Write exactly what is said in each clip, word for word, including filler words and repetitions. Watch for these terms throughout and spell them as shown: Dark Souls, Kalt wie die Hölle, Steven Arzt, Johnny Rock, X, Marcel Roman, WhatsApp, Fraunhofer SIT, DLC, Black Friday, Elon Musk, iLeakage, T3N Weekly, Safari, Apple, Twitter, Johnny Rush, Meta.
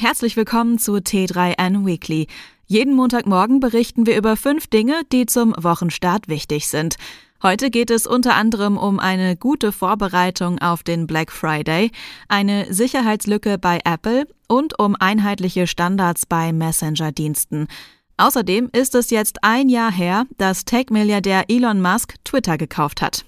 Herzlich willkommen zu T drei N Weekly. Jeden Montagmorgen berichten wir über fünf Dinge, die zum Wochenstart wichtig sind. Heute geht es unter anderem um eine gute Vorbereitung auf den Black Friday, eine Sicherheitslücke bei Apple und um einheitliche Standards bei Messenger-Diensten. Außerdem ist es jetzt ein Jahr her, dass Tech-Milliardär Elon Musk Twitter gekauft hat.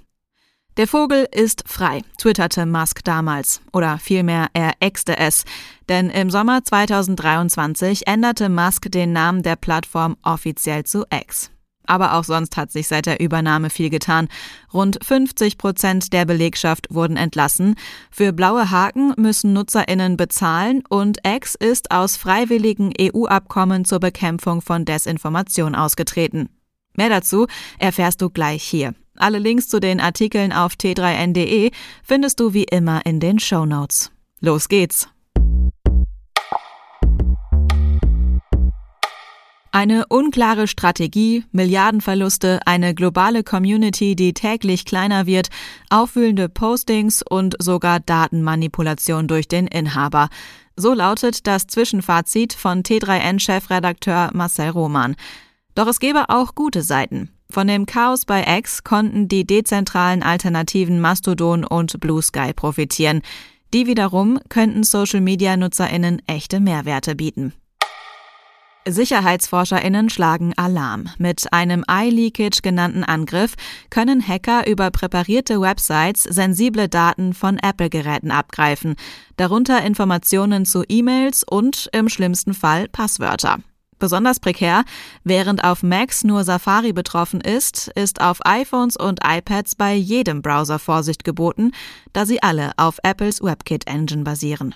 Der Vogel ist frei, twitterte Musk damals. Oder vielmehr, er exte es. Denn im Sommer zweitausenddreiundzwanzig änderte Musk den Namen der Plattform offiziell zu X. Aber auch sonst hat sich seit der Übernahme viel getan. Rund fünfzig Prozent der Belegschaft wurden entlassen. Für blaue Haken müssen NutzerInnen bezahlen und X ist aus freiwilligen E U-Abkommen zur Bekämpfung von Desinformation ausgetreten. Mehr dazu erfährst du gleich hier. Alle Links zu den Artikeln auf t drei n punkt d e findest du wie immer in den Shownotes. Los geht's! Eine unklare Strategie, Milliardenverluste, eine globale Community, die täglich kleiner wird, aufwühlende Postings und sogar Datenmanipulation durch den Inhaber. So lautet das Zwischenfazit von T drei N-Chefredakteur Marcel Roman. Doch es gebe auch gute Seiten. Von dem Chaos bei X konnten die dezentralen Alternativen Mastodon und Blue Sky profitieren. Die wiederum könnten Social-Media-NutzerInnen echte Mehrwerte bieten. SicherheitsforscherInnen schlagen Alarm. Mit einem iLeakage genannten Angriff können Hacker über präparierte Websites sensible Daten von Apple-Geräten abgreifen, darunter Informationen zu E-Mails und im schlimmsten Fall Passwörter. Besonders prekär, während auf Macs nur Safari betroffen ist, ist auf iPhones und iPads bei jedem Browser Vorsicht geboten, da sie alle auf Apples WebKit-Engine basieren.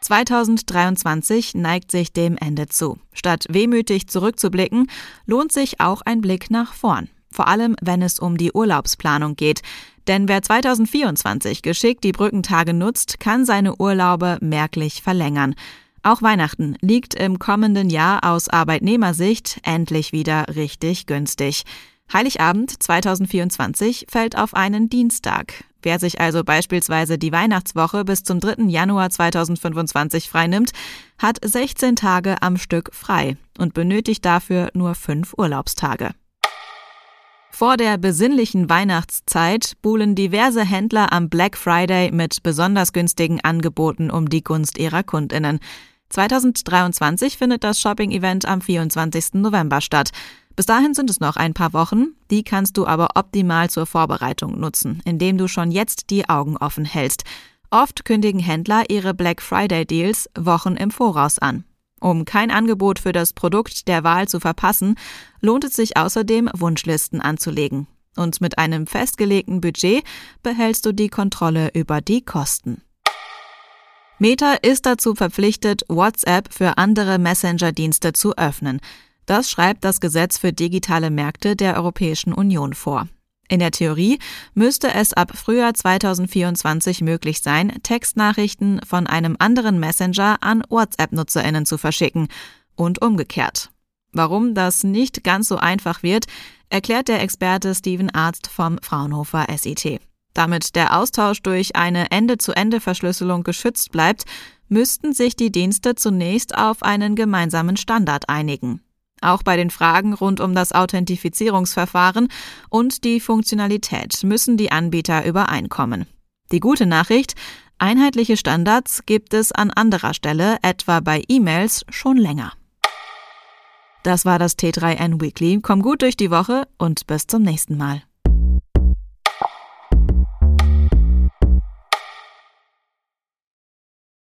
zweitausenddreiundzwanzig neigt sich dem Ende zu. Statt wehmütig zurückzublicken, lohnt sich auch ein Blick nach vorn. Vor allem, wenn es um die Urlaubsplanung geht. Denn wer zweitausendvierundzwanzig geschickt die Brückentage nutzt, kann seine Urlaube merklich verlängern. Auch Weihnachten liegt im kommenden Jahr aus Arbeitnehmersicht endlich wieder richtig günstig. Heiligabend zweitausendvierundzwanzig fällt auf einen Dienstag. Wer sich also beispielsweise die Weihnachtswoche bis zum dritten Januar zweitausendfünfundzwanzig freinimmt, hat sechzehn Tage am Stück frei und benötigt dafür nur fünf Urlaubstage. Vor der besinnlichen Weihnachtszeit buhlen diverse Händler am Black Friday mit besonders günstigen Angeboten um die Gunst ihrer KundInnen. zweitausenddreiundzwanzig findet das Shopping-Event am vierundzwanzigsten November statt. Bis dahin sind es noch ein paar Wochen, die kannst du aber optimal zur Vorbereitung nutzen, indem du schon jetzt die Augen offen hältst. Oft kündigen Händler ihre Black Friday-Deals Wochen im Voraus an. Um kein Angebot für das Produkt der Wahl zu verpassen, lohnt es sich außerdem, Wunschlisten anzulegen. Und mit einem festgelegten Budget behältst du die Kontrolle über die Kosten. Meta ist dazu verpflichtet, WhatsApp für andere Messenger-Dienste zu öffnen. Das schreibt das Gesetz für digitale Märkte der Europäischen Union vor. In der Theorie müsste es ab Frühjahr zweitausendvierundzwanzig möglich sein, Textnachrichten von einem anderen Messenger an WhatsApp-NutzerInnen zu verschicken und umgekehrt. Warum das nicht ganz so einfach wird, erklärt der Experte Steven Arzt vom Fraunhofer S I T. Damit der Austausch durch eine Ende-zu-Ende-Verschlüsselung geschützt bleibt, müssten sich die Dienste zunächst auf einen gemeinsamen Standard einigen. Auch bei den Fragen rund um das Authentifizierungsverfahren und die Funktionalität müssen die Anbieter übereinkommen. Die gute Nachricht: einheitliche Standards gibt es an anderer Stelle, etwa bei E-Mails, schon länger. Das war das T drei N Weekly. Komm gut durch die Woche und bis zum nächsten Mal.